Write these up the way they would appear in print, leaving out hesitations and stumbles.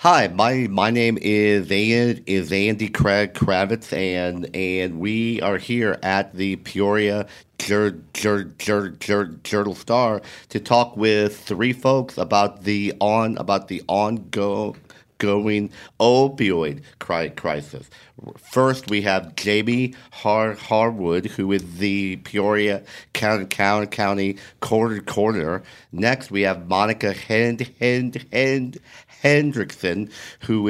Hi, my name is Andy Kravetz, and we are here at the Peoria Journal Star to talk with three folks about the ongoing opioid crisis. First, we have Jamie Harwood, who is the Peoria County coroner. Next, we have Monica Hendrickson, who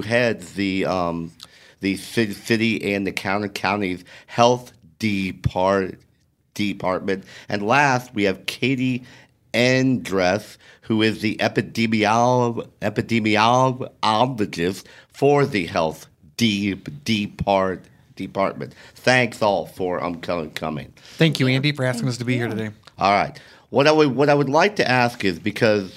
heads the city and the county's health department. And last, we have Katie Endress, who is the epidemiologist for the health department. Thanks all for coming. Thank you, Andy, for asking us to be here today. All right. What I would like to ask is, because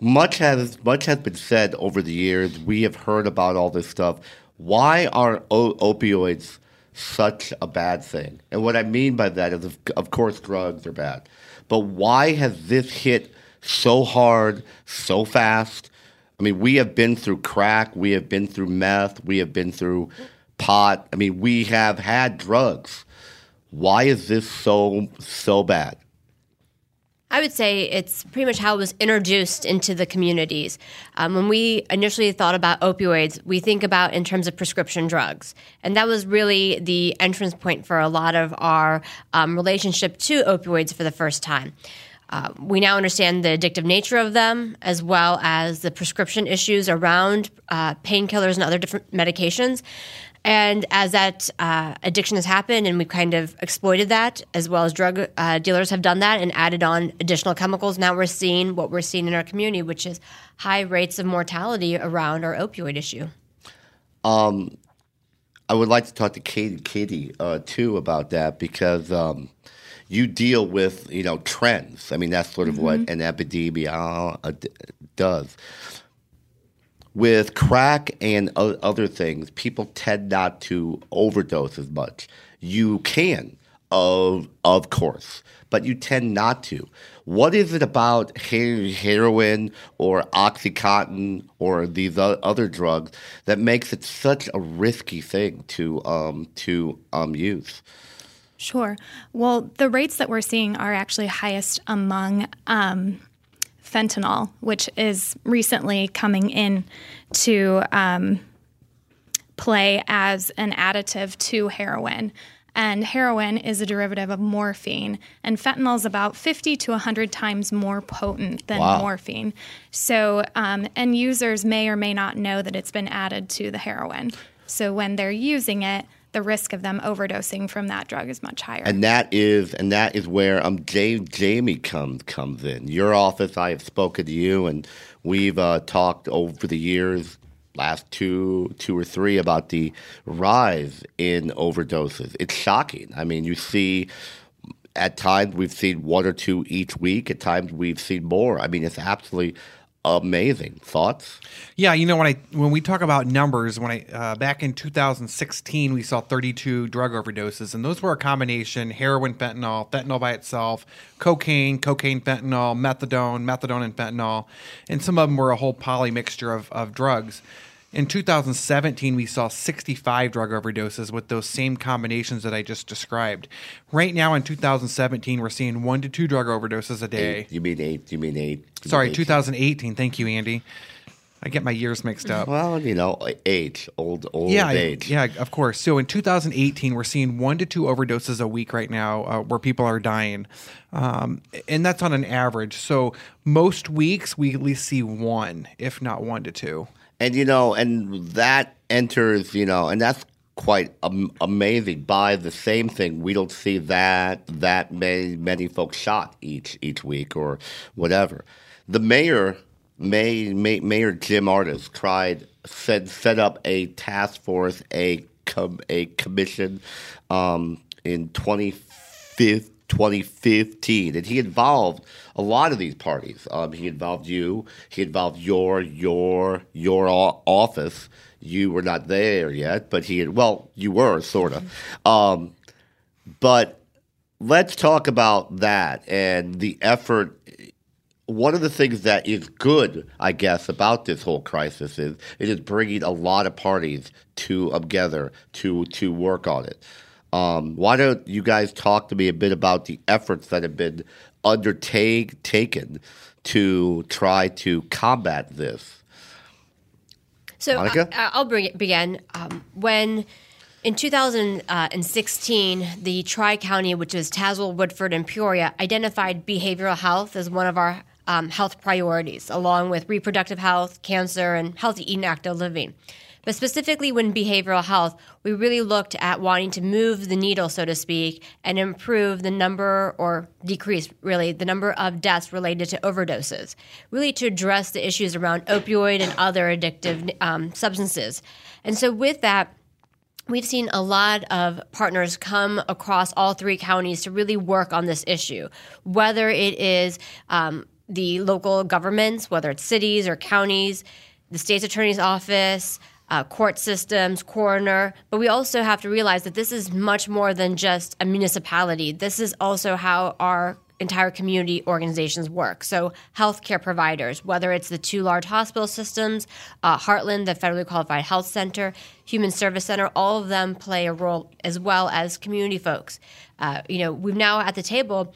much has been said over the years, we have heard about all this stuff. Why are opioids such a bad thing? And what I mean by that is, of course, drugs are bad. But why has this hit so hard, so fast? I mean, we have been through crack, we have been through meth, we have been through pot. I mean, we have had drugs. Why is this so bad? I would say it's pretty much how it was introduced into the communities. When we initially thought about opioids, we think about in terms of prescription drugs. And that was really the entrance point for a lot of our relationship to opioids for the first time. We now understand the addictive nature of them, as well as the prescription issues around painkillers and other different medications. And as that addiction has happened, and we've kind of exploited that, as well as drug dealers have done that and added on additional chemicals, now we're seeing what we're seeing in our community, which is high rates of mortality around our opioid issue. I would like to talk to Katie too, about that, because you deal with, trends. I mean, that's sort of what an epidemiologist does. With crack and other things, people tend not to overdose as much. You can, of course, but you tend not to. What is it about heroin or Oxycontin or these other drugs that makes it such a risky thing to use? Sure. Well, the rates that we're seeing are actually highest among fentanyl, which is recently coming in to play as an additive to heroin. And heroin is a derivative of morphine. And fentanyl is about 50 to 100 times more potent than morphine. So, and users may or may not know that it's been added to the heroin. So when they're using it, the risk of them overdosing from that drug is much higher. And that is where Jamie comes in. Your office, I have spoken to you, and we've talked over the years, last two or three, about the rise in overdoses. It's shocking. I mean, you see, at times we've seen one or two each week. At times we've seen more. I mean, it's absolutely amazing. Thoughts? Yeah, when we talk about numbers, back in 2016, we saw 32 drug overdoses, and those were a combination: heroin, fentanyl by itself, cocaine, fentanyl, methadone, and fentanyl, and some of them were a whole poly mixture of drugs. In 2017, we saw 65 drug overdoses with those same combinations that I just described. Right now, in 2017, we're seeing 1 to 2 drug overdoses a day. You mean eight? Sorry, 2018. Thank you, Andy. I get my years mixed up. Well, age, old age. Yeah, of course. So in 2018, we're seeing 1 to 2 overdoses a week right now where people are dying. And that's on an average. So most weeks, we at least see one, if not 1 to 2. And, and that enters, and that's quite amazing. By the same thing, we don't see that many folks shot each week or whatever. The mayor Jim Ardis set up a task force, a commission in 2015, and he involved a lot of these parties. He involved you. He involved your office. You were not there yet, but you were sort of. But let's talk about that and the effort one of the things that is good, I guess, about this whole crisis is it is bringing a lot of parties together to work on it. Why don't you guys talk to me a bit about the efforts that have been undertaken to try to combat this? So Monica? I'll begin. When in 2016, the Tri-County, which is Tazewell, Woodford, and Peoria, identified behavioral health as one of our health priorities, along with reproductive health, cancer, and healthy eating, active living. But specifically when behavioral health, we really looked at wanting to move the needle, so to speak, and improve the number or decrease, really, the number of deaths related to overdoses, really to address the issues around opioid and other addictive substances. And so with that, we've seen a lot of partners come across all three counties to really work on this issue, whether it is the local governments, whether it's cities or counties, the state's attorney's office, court systems, coroner, but we also have to realize that this is much more than just a municipality. This is also how our entire community organizations work. So healthcare providers, whether it's the two large hospital systems, Heartland, the Federally Qualified Health Center, Human Service Center, all of them play a role, as well as community folks. We've now at the table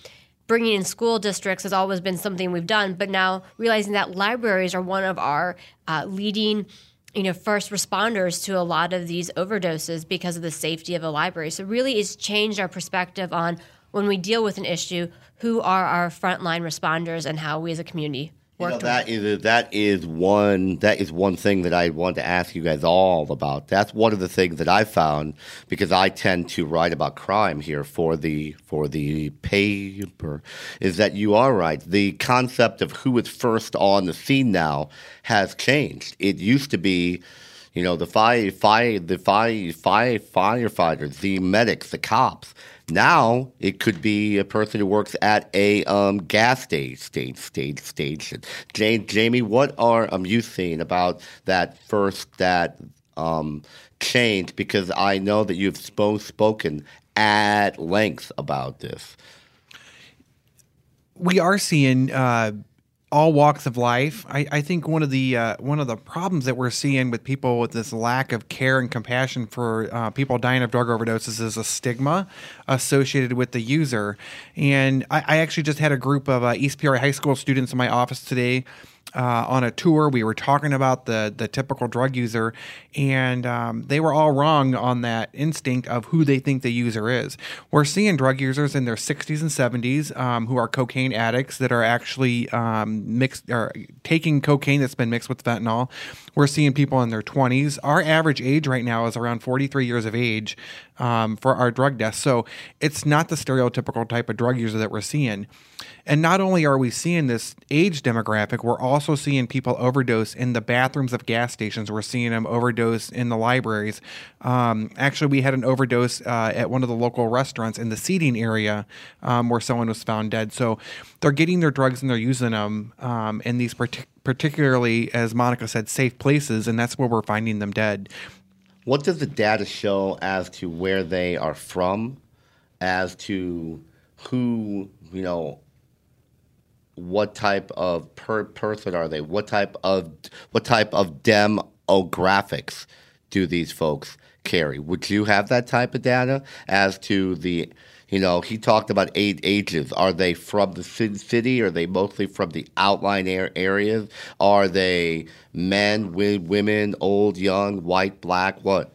bringing in school districts has always been something we've done, but now realizing that libraries are one of our leading first responders to a lot of these overdoses because of the safety of a library. So really it's changed our perspective on when we deal with an issue, who are our frontline responders and how we as a community work together. That is one thing that I want to ask you guys all about. That's one of the things that I found, because I tend to write about crime here for the paper, is that you are right. The concept of who is first on the scene now has changed. It used to be, the firefighters, the medics, the cops. Now it could be a person who works at a gas station. Jamie, what are you seeing about that change? Because I know that you've spoken at length about this. We are seeing all walks of life. I think one of the problems that we're seeing with people with this lack of care and compassion for people dying of drug overdoses is a stigma associated with the user. And I actually just had a group of East Peoria High School students in my office today on a tour. We were talking about the typical drug user, and they were all wrong on that instinct of who they think the user is. We're seeing drug users in their 60s and 70s who are cocaine addicts that are actually mixed or taking cocaine that's been mixed with fentanyl. We're seeing people in their 20s. Our average age right now is around 43 years of age for our drug deaths. So it's not the stereotypical type of drug user that we're seeing. And not only are we seeing this age demographic, we're also seeing people overdose in the bathrooms of gas stations. We're seeing them overdose in the libraries. Actually, we had an overdose at one of the local restaurants in the seating area where someone was found dead. So they're getting their drugs and they're using them in these particularly, as Monica said, safe places, and that's where we're finding them dead. What does the data show as to where they are from, as to who, what type of person are they? What type of demographics do these folks carry? Would you have that type of data as to the, he talked about ages. Are they from the city? Are they mostly from the outlying areas? Are they men, women, old, young, white, black, what?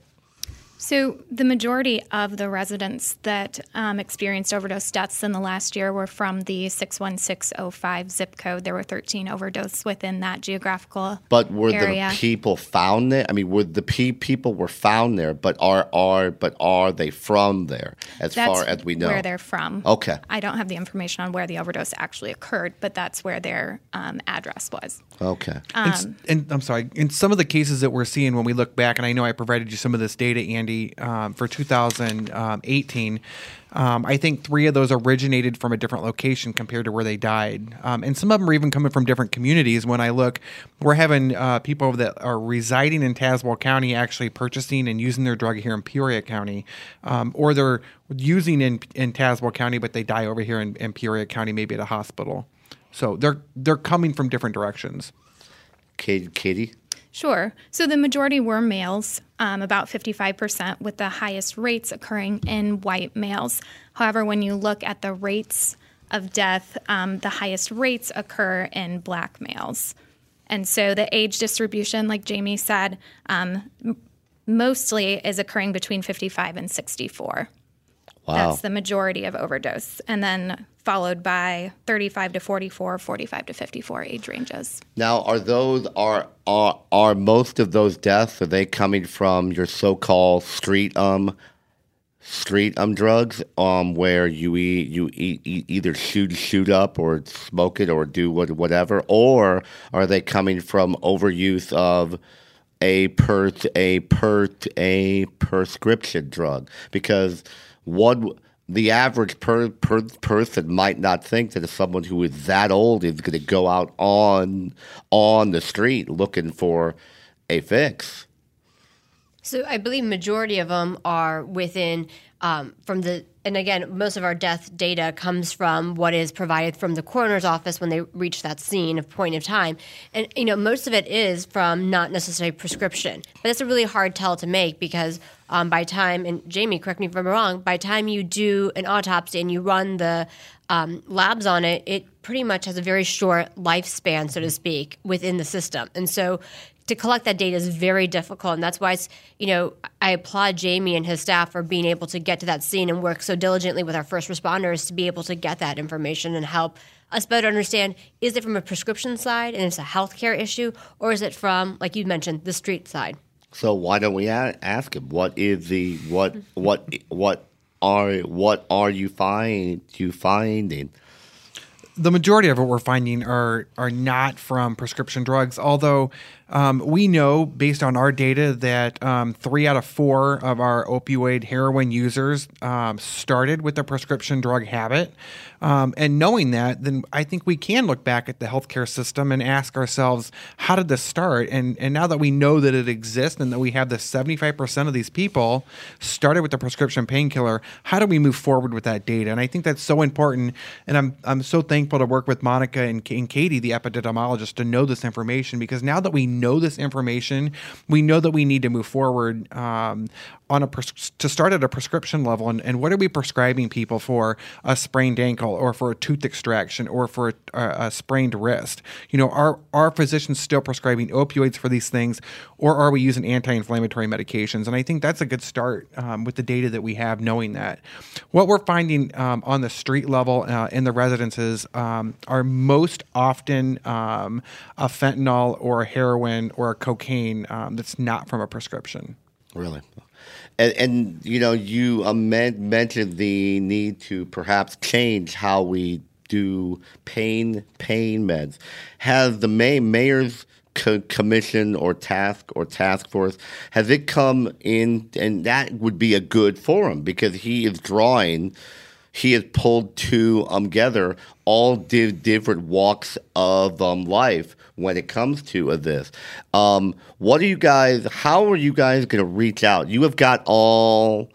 So the majority of the residents that experienced overdose deaths in the last year were from the 61605 zip code. There were 13 overdoses within that geographical area. But were the people found there? I mean, were the people were found there, but are they from there far as we know? That's where they're from. Okay. I don't have the information on where the overdose actually occurred, but that's where their address was. Okay. And I'm sorry. In some of the cases that we're seeing when we look back, and I know I provided you some of this data, Andy, for 2018, I think 3 of those originated from a different location compared to where they died. And some of them are even coming from different communities. When I look, we're having people that are residing in Tazewell County actually purchasing and using their drug here in Peoria County, or they're using in Tazewell County, but they die over here in Peoria County, maybe at a hospital. So they're coming from different directions. Katie? Sure. So the majority were males, about 55%, with the highest rates occurring in white males. However, when you look at the rates of death, the highest rates occur in black males. And so the age distribution, like Jamie said, mostly is occurring between 55 and 64. Wow. That's the majority of overdose. And then followed by 35 to 44, 45 to 54 age ranges. Now, are most of those deaths, are they coming from your so-called street drugs, where you either shoot up or smoke it or do whatever, or are they coming from overuse of a prescription drug? Because the average person might not think that if someone who is that old is going to go out on the street looking for a fix. So I believe majority of them are within and again, most of our death data comes from what is provided from the coroner's office when they reach that scene of point of time. And, most of it is from not necessarily prescription. But that's a really hard tell to make because by time, and Jamie, correct me if I'm wrong, by time you do an autopsy and you run the labs on it, it pretty much has a very short lifespan, so to speak, within the system. And so to collect that data is very difficult, and that's why it's, I applaud Jamie and his staff for being able to get to that scene and work so diligently with our first responders to be able to get that information and help us better understand, is it from a prescription side and it's a healthcare issue, or is it from, like you mentioned, the street side? So why don't we ask him what are you finding? The majority of what we're finding are not from prescription drugs, although we know based on our data that 3 out of 4 of our opioid heroin users started with a prescription drug habit. And knowing that, then I think we can look back at the healthcare system and ask ourselves, how did this start? And now that we know that it exists and that we have the 75% of these people started with a prescription painkiller, how do we move forward with that data? And I think that's so important. And I'm so thankful to work with Monica and Katie, the epidemiologist, to know this information, because now that we know this information, we know that we need to move forward to start at a prescription level. And what are we prescribing people for a sprained ankle or for a tooth extraction or for a sprained wrist? Are physicians still prescribing opioids for these things, or are we using anti-inflammatory medications? And I think that's a good start with the data that we have, knowing that. What we're finding on the street level in the residences are most often a fentanyl or a heroin or a cocaine that's not from a prescription. Really? And you mentioned the need to perhaps change how we do pain meds. Has the mayor's commission or task force, has it come in? And that would be a good forum, because he has pulled together all different walks of life when it comes to this. How are you guys going to reach out? You have got all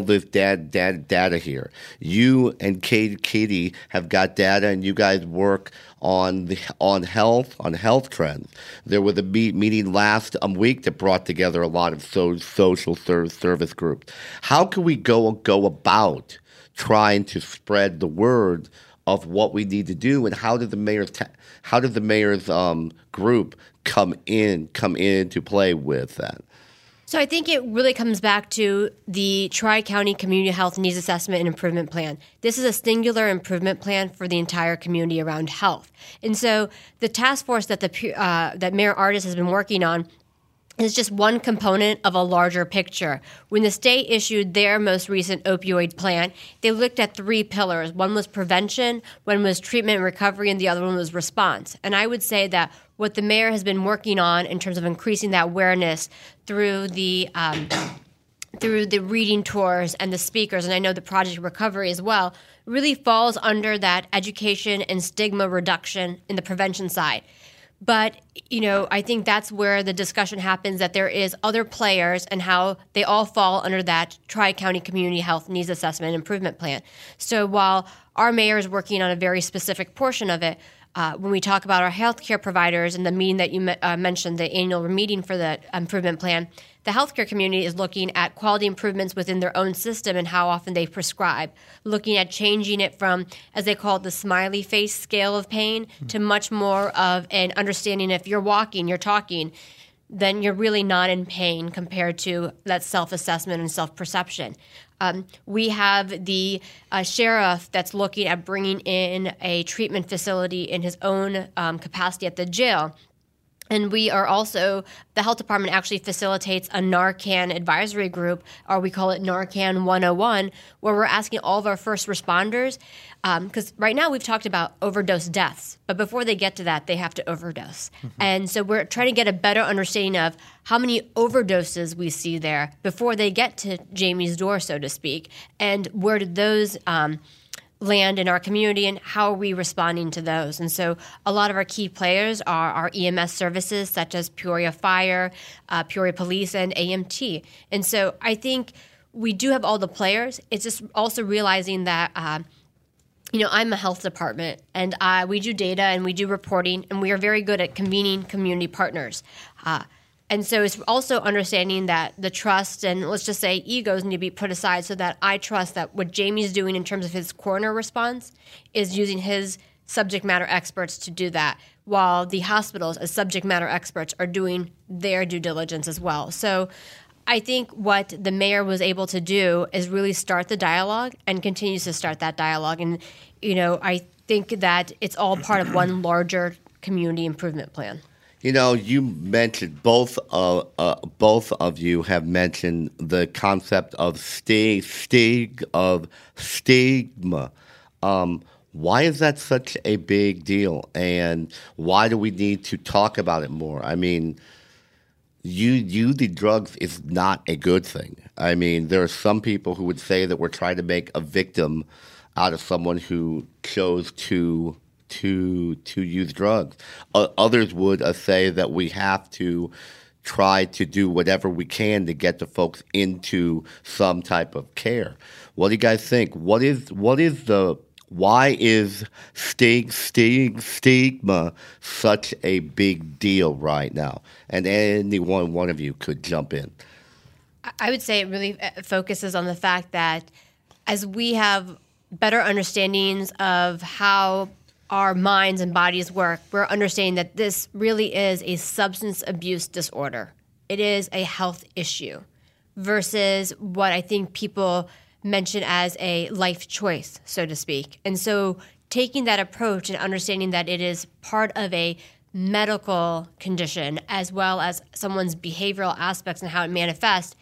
this data here. You and Katie have got data, and you guys work on health trends. There was a meeting last week that brought together a lot of social service groups. How can we go about trying to spread the word of what we need to do, and how did the mayor's group come into play with that? So I think it really comes back to the Tri-County Community Health Needs Assessment and Improvement Plan. This is a singular improvement plan for the entire community around health, and so the task force that that Mayor Ardis has been working on is just one component of a larger picture. When the state issued their most recent opioid plan, they looked at 3 pillars. One was prevention, one was treatment and recovery, and the other one was response. And I would say that what the mayor has been working on in terms of increasing that awareness through the through the reading tours and the speakers, and I know the Project Recovery as well, really falls under that education and stigma reduction in the prevention side. But, you know, I think that's where the discussion happens, that there is other players and how they all fall under that Tri-County Community Health Needs Assessment Improvement Plan. So while our mayor is working on a very specific portion of it, when we talk about our healthcare providers and the meeting that you mentioned, the annual meeting for the improvement plan, the healthcare community is looking at quality improvements within their own system and how often they prescribe, looking at changing it from, as they call it, the smiley face scale of pain to much more of an understanding if you're walking, you're talking, then you're really not in pain compared to that self-assessment and self-perception. We have the sheriff that's looking at bringing in a treatment facility in his own capacity at the jail. And we are also, the health department actually facilitates a Narcan advisory group, or we call it Narcan 101, where we're asking all of our first responders, because right now we've talked about overdose deaths, but before they get to that, they have to overdose. Mm-hmm. And so we're trying to get a better understanding of how many overdoses we see there before they get to Jamie's door, so to speak, and where did those land in our community and how are we responding to those. And so a lot of our key players are our EMS services such as Peoria Fire, Peoria Police, and AMT. And so I think we do have all the players. It's just also realizing that, you know, I'm a health department and we do data and we do reporting and we are very good at convening community partners. And so it's also understanding that the trust and, let's just say, egos need to be put aside so that I trust that what Jamie's doing in terms of his coroner response is using his subject matter experts to do that, while the hospitals as subject matter experts are doing their due diligence as well. So I think what the mayor was able to do is really start the dialogue and continues to start that dialogue. And, you know, I think that it's all part of one larger community improvement plan. You know, you mentioned both of you have mentioned the concept of stigma. Why is that such a big deal, and why do we need to talk about it more? I mean, using drugs is not a good thing. I mean, there are some people who would say that we're trying to make a victim out of someone who chose to use drugs. Others would say that we have to try to do whatever we can to get the folks into some type of care. What do you guys think? Why is stigma such a big deal right now? And any one of you could jump in. I would say it really focuses on the fact that as we have better understandings of how our minds and bodies work, we're understanding that this really is a substance abuse disorder. It is a health issue versus what I think people mention as a life choice, so to speak. And so taking that approach and understanding that it is part of a medical condition as well as someone's behavioral aspects and how it manifests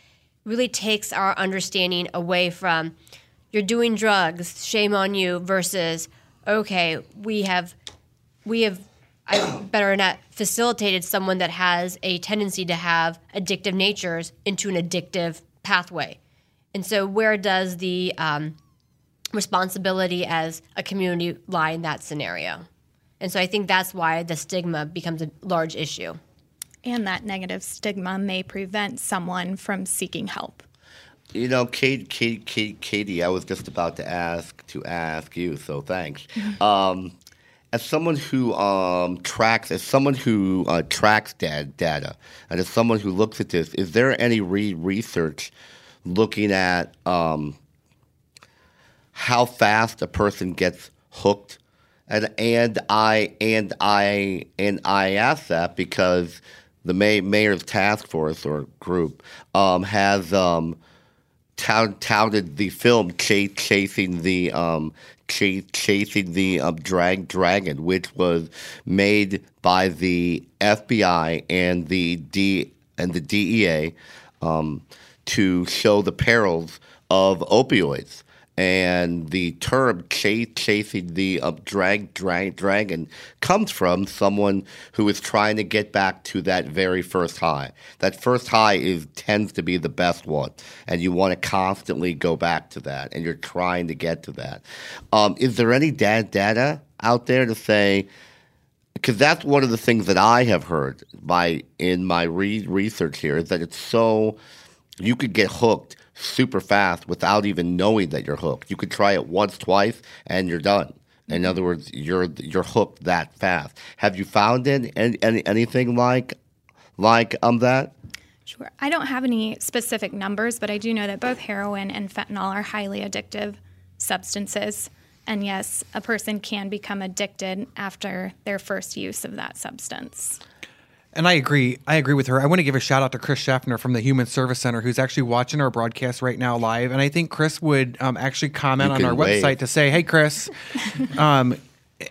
really takes our understanding away from you're doing drugs, shame on you, versus okay, we have facilitated someone that has a tendency to have addictive natures into an addictive pathway. And so where does the responsibility as a community lie in that scenario? And so I think that's why the stigma becomes a large issue. And that negative stigma may prevent someone from seeking help. You know, Katie, I was just about to ask you, so thanks. As someone who tracks data, and as someone who looks at this, is there any research looking at how fast a person gets hooked? And I ask that because the mayor's task force or group has touted the film Chasing the Dragon, which was made by the FBI and the DEA to show the perils of opioids. And the term Chasing the Dragon comes from someone who is trying to get back to that very first high. That first high tends to be the best one, and you want to constantly go back to that, and you're trying to get to that. Is there any data out there to say Because that's one of the things that I have heard in my research here, is that it's so – you could get hooked super fast without even knowing that you're hooked. You could try it once, twice, and you're done. In other words, you're hooked that fast. Have you found anything like that? Sure. I don't have any specific numbers, but I do know that both heroin and fentanyl are highly addictive substances. And yes, a person can become addicted after their first use of that substance. And I agree with her. I want to give a shout out to Chris Schaffner from the Human Service Center, who's actually watching our broadcast right now live. And I think Chris would actually comment on our website to say, hey, Chris,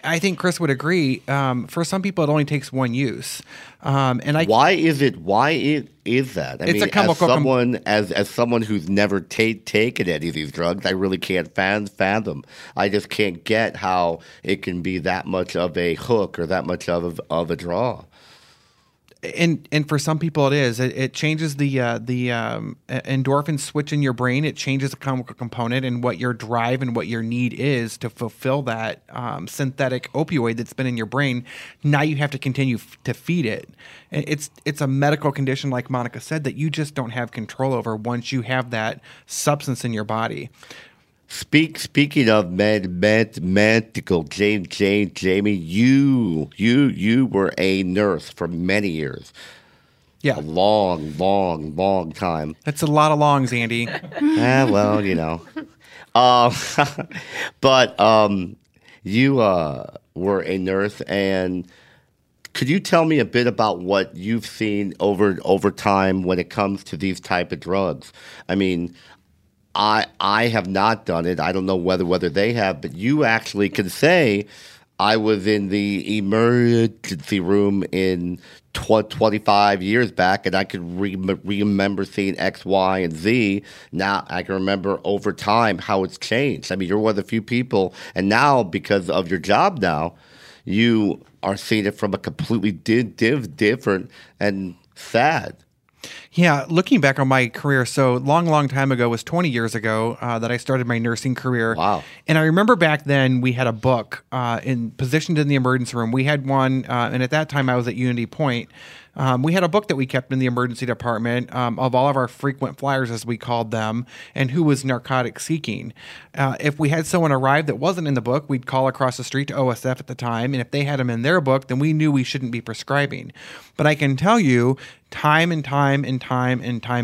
I think Chris would agree. For some people, it only takes one use. Why is that? I mean, as someone who's never taken any of these drugs, I really can't fathom. I just can't get how it can be that much of a hook or that much of a draw. And for some people, it is. It changes the endorphin switch in your brain. It changes the chemical component and what your drive and what your need is to fulfill that synthetic opioid that's been in your brain. Now you have to continue to feed it. And it's a medical condition, like Monica said, that you just don't have control over once you have that substance in your body. Speaking of medical, Jamie, you were a nurse for many years. Yeah, a long time. That's a lot of longs, Andy. Well, you know. But you were a nurse, and could you tell me a bit about what you've seen over time when it comes to these type of drugs? I mean, I have not done it. I don't know whether they have, but you actually can say, I was in the emergency room in 25 years back, and I could remember seeing X, Y, and Z. Now I can remember over time how it's changed. I mean, you're one of the few people, and now because of your job now, you are seeing it from a completely different and sad. Yeah, looking back on my career, so long time ago, it was 20 years ago that I started my nursing career. Wow. And I remember back then we had a book positioned in the emergency room. We had one, and at that time I was at Unity Point. We had a book that we kept in the emergency department of all of our frequent flyers, as we called them, and who was narcotic seeking. If we had someone arrive that wasn't in the book, we'd call across the street to OSF at the time, and if they had them in their book, then we knew we shouldn't be prescribing. But I can tell you, time and time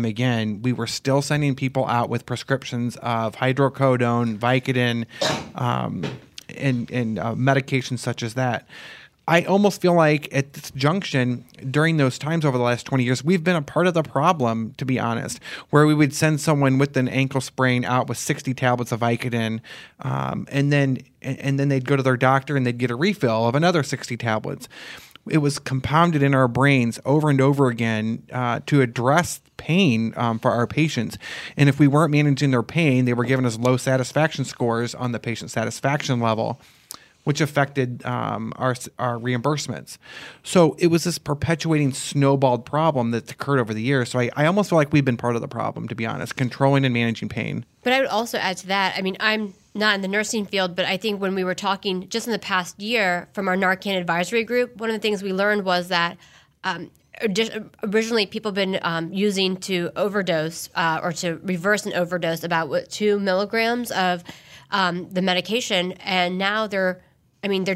again, we were still sending people out with prescriptions of hydrocodone, Vicodin, and medications such as that. I almost feel like at this junction during those times over the last 20 years, we've been a part of the problem, to be honest, where we would send someone with an ankle sprain out with 60 tablets of Vicodin, and then they'd go to their doctor and they'd get a refill of another 60 tablets. It was compounded in our brains over and over again to address pain for our patients. And if we weren't managing their pain, they were giving us low satisfaction scores on the patient satisfaction level, which affected our reimbursements. So it was this perpetuating snowballed problem that's occurred over the years. So I almost feel like we've been part of the problem, to be honest, controlling and managing pain. But I would also add to that, I mean, I'm not in the nursing field, but I think when we were talking just in the past year from our Narcan advisory group, one of the things we learned was that originally people have been using to overdose or to reverse an overdose about 2 milligrams of the medication, and now they're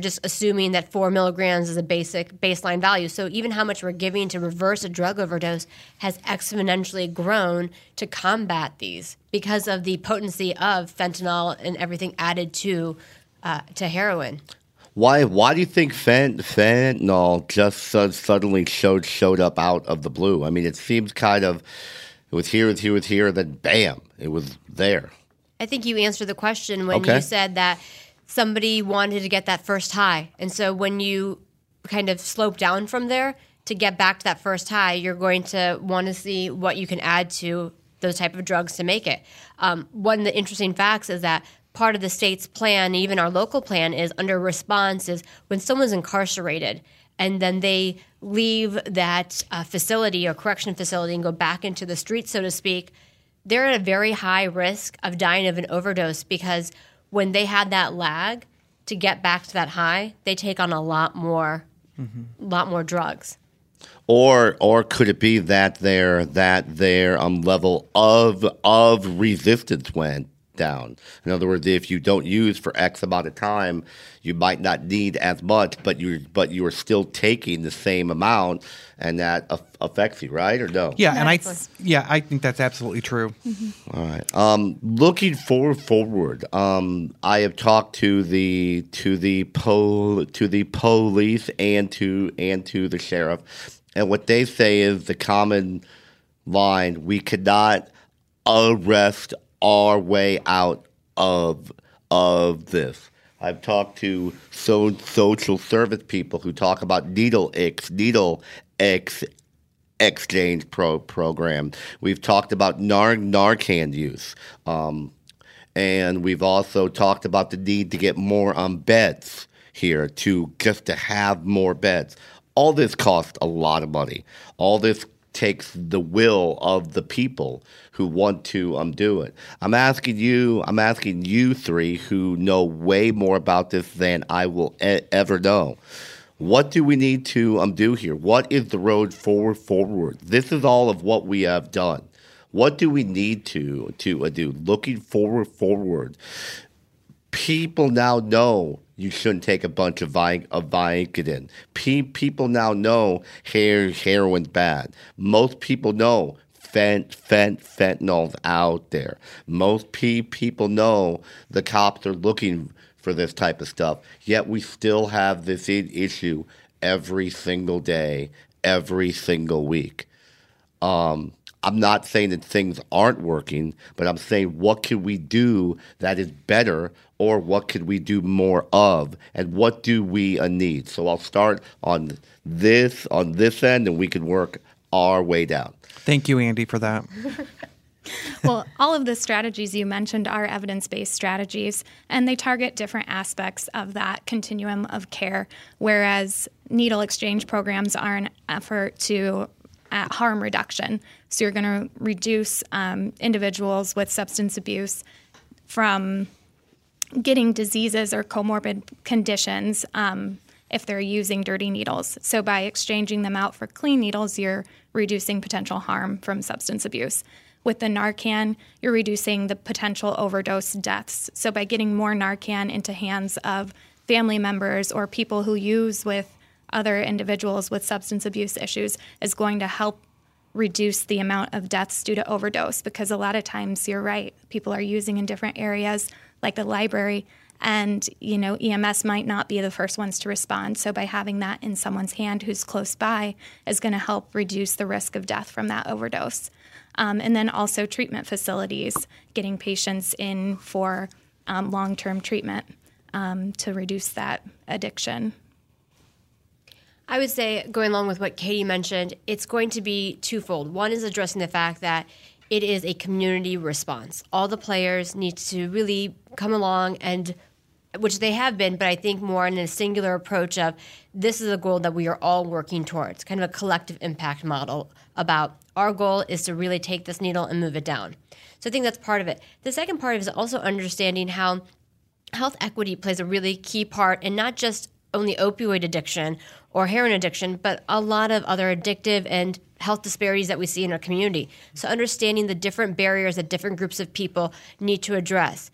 just assuming that 4 milligrams is a basic baseline value. So even how much we're giving to reverse a drug overdose has exponentially grown to combat these because of the potency of fentanyl and everything added to heroin. Why do you think fentanyl just suddenly showed up out of the blue? I mean, it seems kind of it was here, then bam, it was there. I think you answered the question when you said that somebody wanted to get that first high. And so when you kind of slope down from there to get back to that first high, you're going to want to see what you can add to those type of drugs to make it. One of the interesting facts is that part of the state's plan, even our local plan, is under response is when someone's incarcerated and then they leave that facility or correction facility and go back into the street, so to speak, they're at a very high risk of dying of an overdose because when they had that lag to get back to that high, they take on a lot more a lot more drugs. Or could it be that their level of resistance went down? In other words, if you don't use for X amount of time, you might not need as much, but you are still taking the same amount, and that affects you, right? Or no? Yeah, and I think that's absolutely true. Mm-hmm. All right. Looking forward, I have talked to the police and to the sheriff, and what they say is the common line: we cannot arrest our way out of this. I've talked to social service people who talk about needle exchange program. We've talked about Narcan use, and we've also talked about the need to get more on beds here to have more beds. All this costs a lot of money. All this takes the will of the people who want to do it. I'm asking you three who know way more about this than I will ever know. What do we need to do here? What is the road forward? This is all of what we have done. What do we need to do? Looking forward. People now know you shouldn't take a bunch of Vicodin. People now know heroin's bad. Most people know fentanyl's out there. Most people know the cops are looking for this type of stuff. Yet we still have this issue every single day, every single week. I'm not saying that things aren't working, but I'm saying what can we do that is better, or what could we do more of, and what do we need? So I'll start on this end, and we can work our way down. Thank you, Andy, for that. Well, all of the strategies you mentioned are evidence-based strategies, and they target different aspects of that continuum of care, whereas needle exchange programs are an effort to at harm reduction. So you're going to reduce individuals with substance abuse from getting diseases or comorbid conditions if they're using dirty needles. So by exchanging them out for clean needles, you're reducing potential harm from substance abuse. With the Narcan, you're reducing the potential overdose deaths. So by getting more Narcan into hands of family members or people who use with other individuals with substance abuse issues is going to help reduce the amount of deaths due to overdose, because a lot of times, you're right, people are using in different areas like the library, and EMS might not be the first ones to respond. So by having that in someone's hand who's close by is going to help reduce the risk of death from that overdose. And then also treatment facilities, getting patients in for long-term treatment to reduce that addiction. I would say, going along with what Katie mentioned, it's going to be twofold. One is addressing the fact that it is a community response. All the players need to really come along, and which they have been, but I think more in a singular approach of this is a goal that we are all working towards, kind of a collective impact model about our goal is to really take this needle and move it down. So I think that's part of it. The second part is also understanding how health equity plays a really key part, and not just only opioid addiction or heroin addiction, but a lot of other addictive and health disparities that we see in our community. So understanding the different barriers that different groups of people need to address,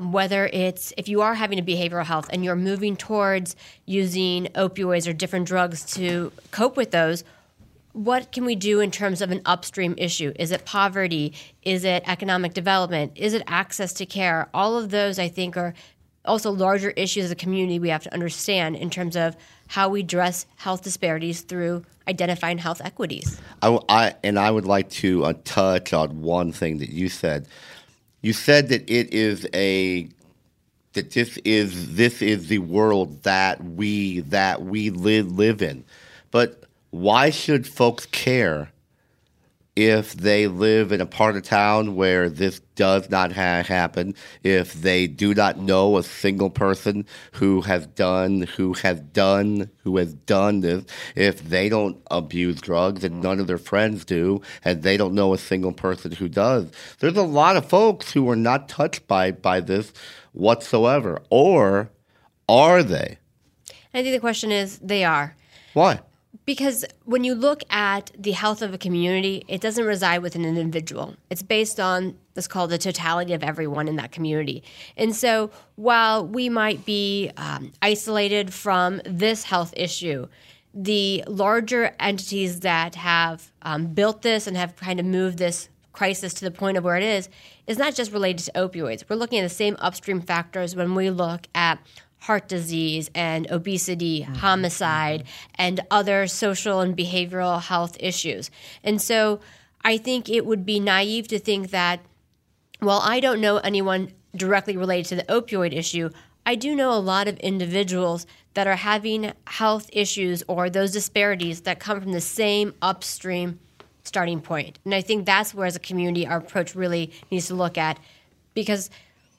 whether it's if you are having a behavioral health and you're moving towards using opioids or different drugs to cope with those, what can we do in terms of an upstream issue? Is it poverty? Is it economic development? Is it access to care? All of those, I think, are also larger issues as a community we have to understand in terms of how we address health disparities through identifying health equities. I would like to touch on one thing that you said. You said that this is the world that we live in. But why should folks care if they live in a part of town where this does not happen, if they do not know a single person who has done this, if they don't abuse drugs and none of their friends do, and they don't know a single person who does? There's a lot of folks who are not touched by this whatsoever, or are they? I think the question is, they are. Why? Because when you look at the health of a community, it doesn't reside within an individual. It's based on what's called the totality of everyone in that community. And so while we might be isolated from this health issue, the larger entities that have built this and have kind of moved this crisis to the point of where it is not just related to opioids. We're looking at the same upstream factors when we look at heart disease and obesity, homicide, and other social and behavioral health issues. And so I think it would be naive to think that, well, I don't know anyone directly related to the opioid issue. I do know a lot of individuals that are having health issues or those disparities that come from the same upstream starting point. And I think that's where, as a community, our approach really needs to look at, because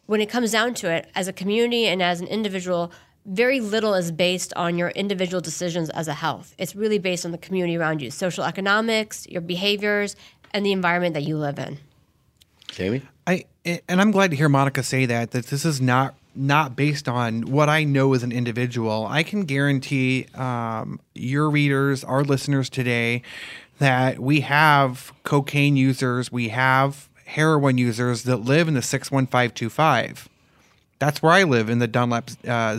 when it comes down to it, as a community and as an individual, very little is based on your individual decisions as a health. It's really based on the community around you, social economics, your behaviors, and the environment that you live in. Jamie? I'm glad to hear Monica say that this is not based on what I know as an individual. I can guarantee your readers, our listeners today, that we have cocaine users, we have heroin users that live in the 61525. That's where I live, in the Dunlap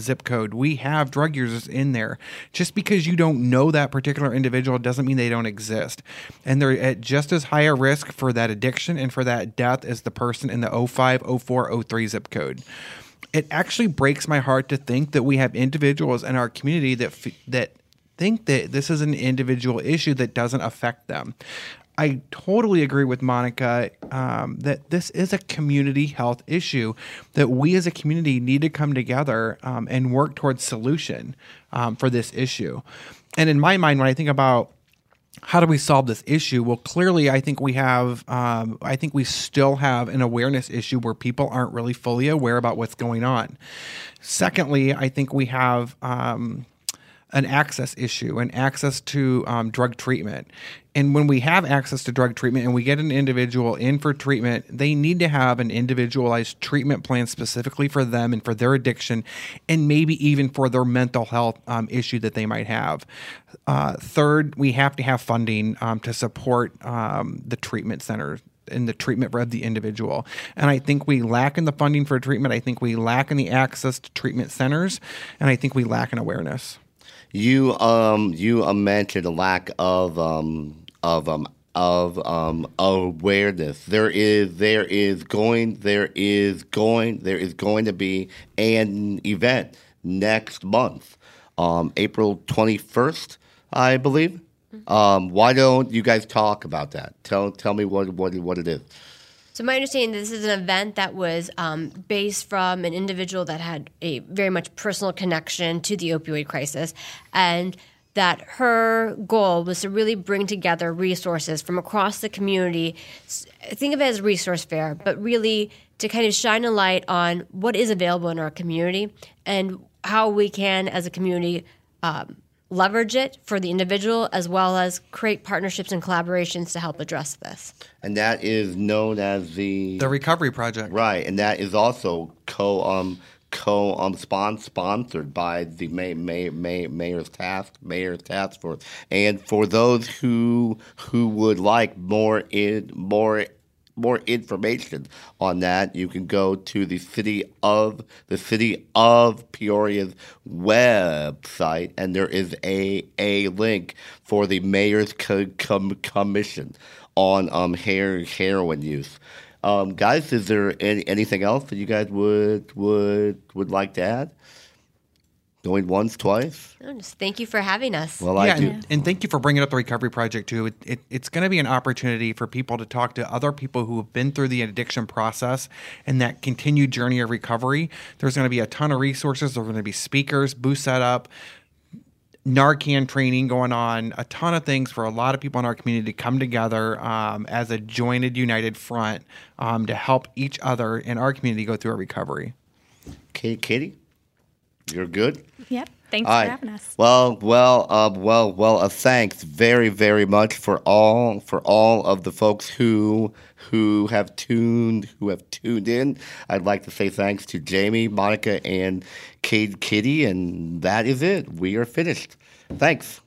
zip code. We have drug users in there. Just because you don't know that particular individual doesn't mean they don't exist. And they're at just as high a risk for that addiction and for that death as the person in the 05, 04, 03 zip code. It actually breaks my heart to think that we have individuals in our community that think that this is an individual issue that doesn't affect them. I totally agree with Monica that this is a community health issue, that we as a community need to come together and work towards solution for this issue. And in my mind, when I think about how do we solve this issue, well, clearly I think we have I think we still have an awareness issue where people aren't really fully aware about what's going on. Secondly, I think we have an access issue, an access to drug treatment. And when we have access to drug treatment and we get an individual in for treatment, they need to have an individualized treatment plan specifically for them and for their addiction, and maybe even for their mental health issue that they might have. Third, we have to have funding to support the treatment centers in the treatment of the individual. And I think we lack in the funding for treatment. I think we lack in the access to treatment centers. And I think we lack in awareness. You mentioned a lack of awareness. There is going to be an event next month, April 21st, I believe. Mm-hmm. Why don't you guys talk about that? Tell me what it is. So my understanding, this is an event that was based from an individual that had a very much personal connection to the opioid crisis, and that her goal was to really bring together resources from across the community. Think of it as a resource fair, but really to kind of shine a light on what is available in our community and how we can, as a community, leverage it for the individual, as well as create partnerships and collaborations to help address this. And that is known as the Recovery Project, right? And that is also sponsored by the mayor's task force. And for those who would like more information on that, you can go to the city of Peoria's website, and there is a link for the mayor's commission on heroin use. Guys, is there anything else that you guys would like to add? Going once, twice? No, just thank you for having us. Well, yeah, I do. And thank you for bringing up the Recovery Project, too. It's going to be an opportunity for people to talk to other people who have been through the addiction process and that continued journey of recovery. There's going to be a ton of resources. There are going to be speakers, booth setup, Narcan training going on, a ton of things for a lot of people in our community to come together as a jointed, united front to help each other in our community go through a recovery. Okay, Katie? You're good? Yep. Thanks for having us. Well, thanks very, very much for all of the folks who have tuned in. I'd like to say thanks to Jamie, Monica, and Kitty, and that is it. We are finished. Thanks.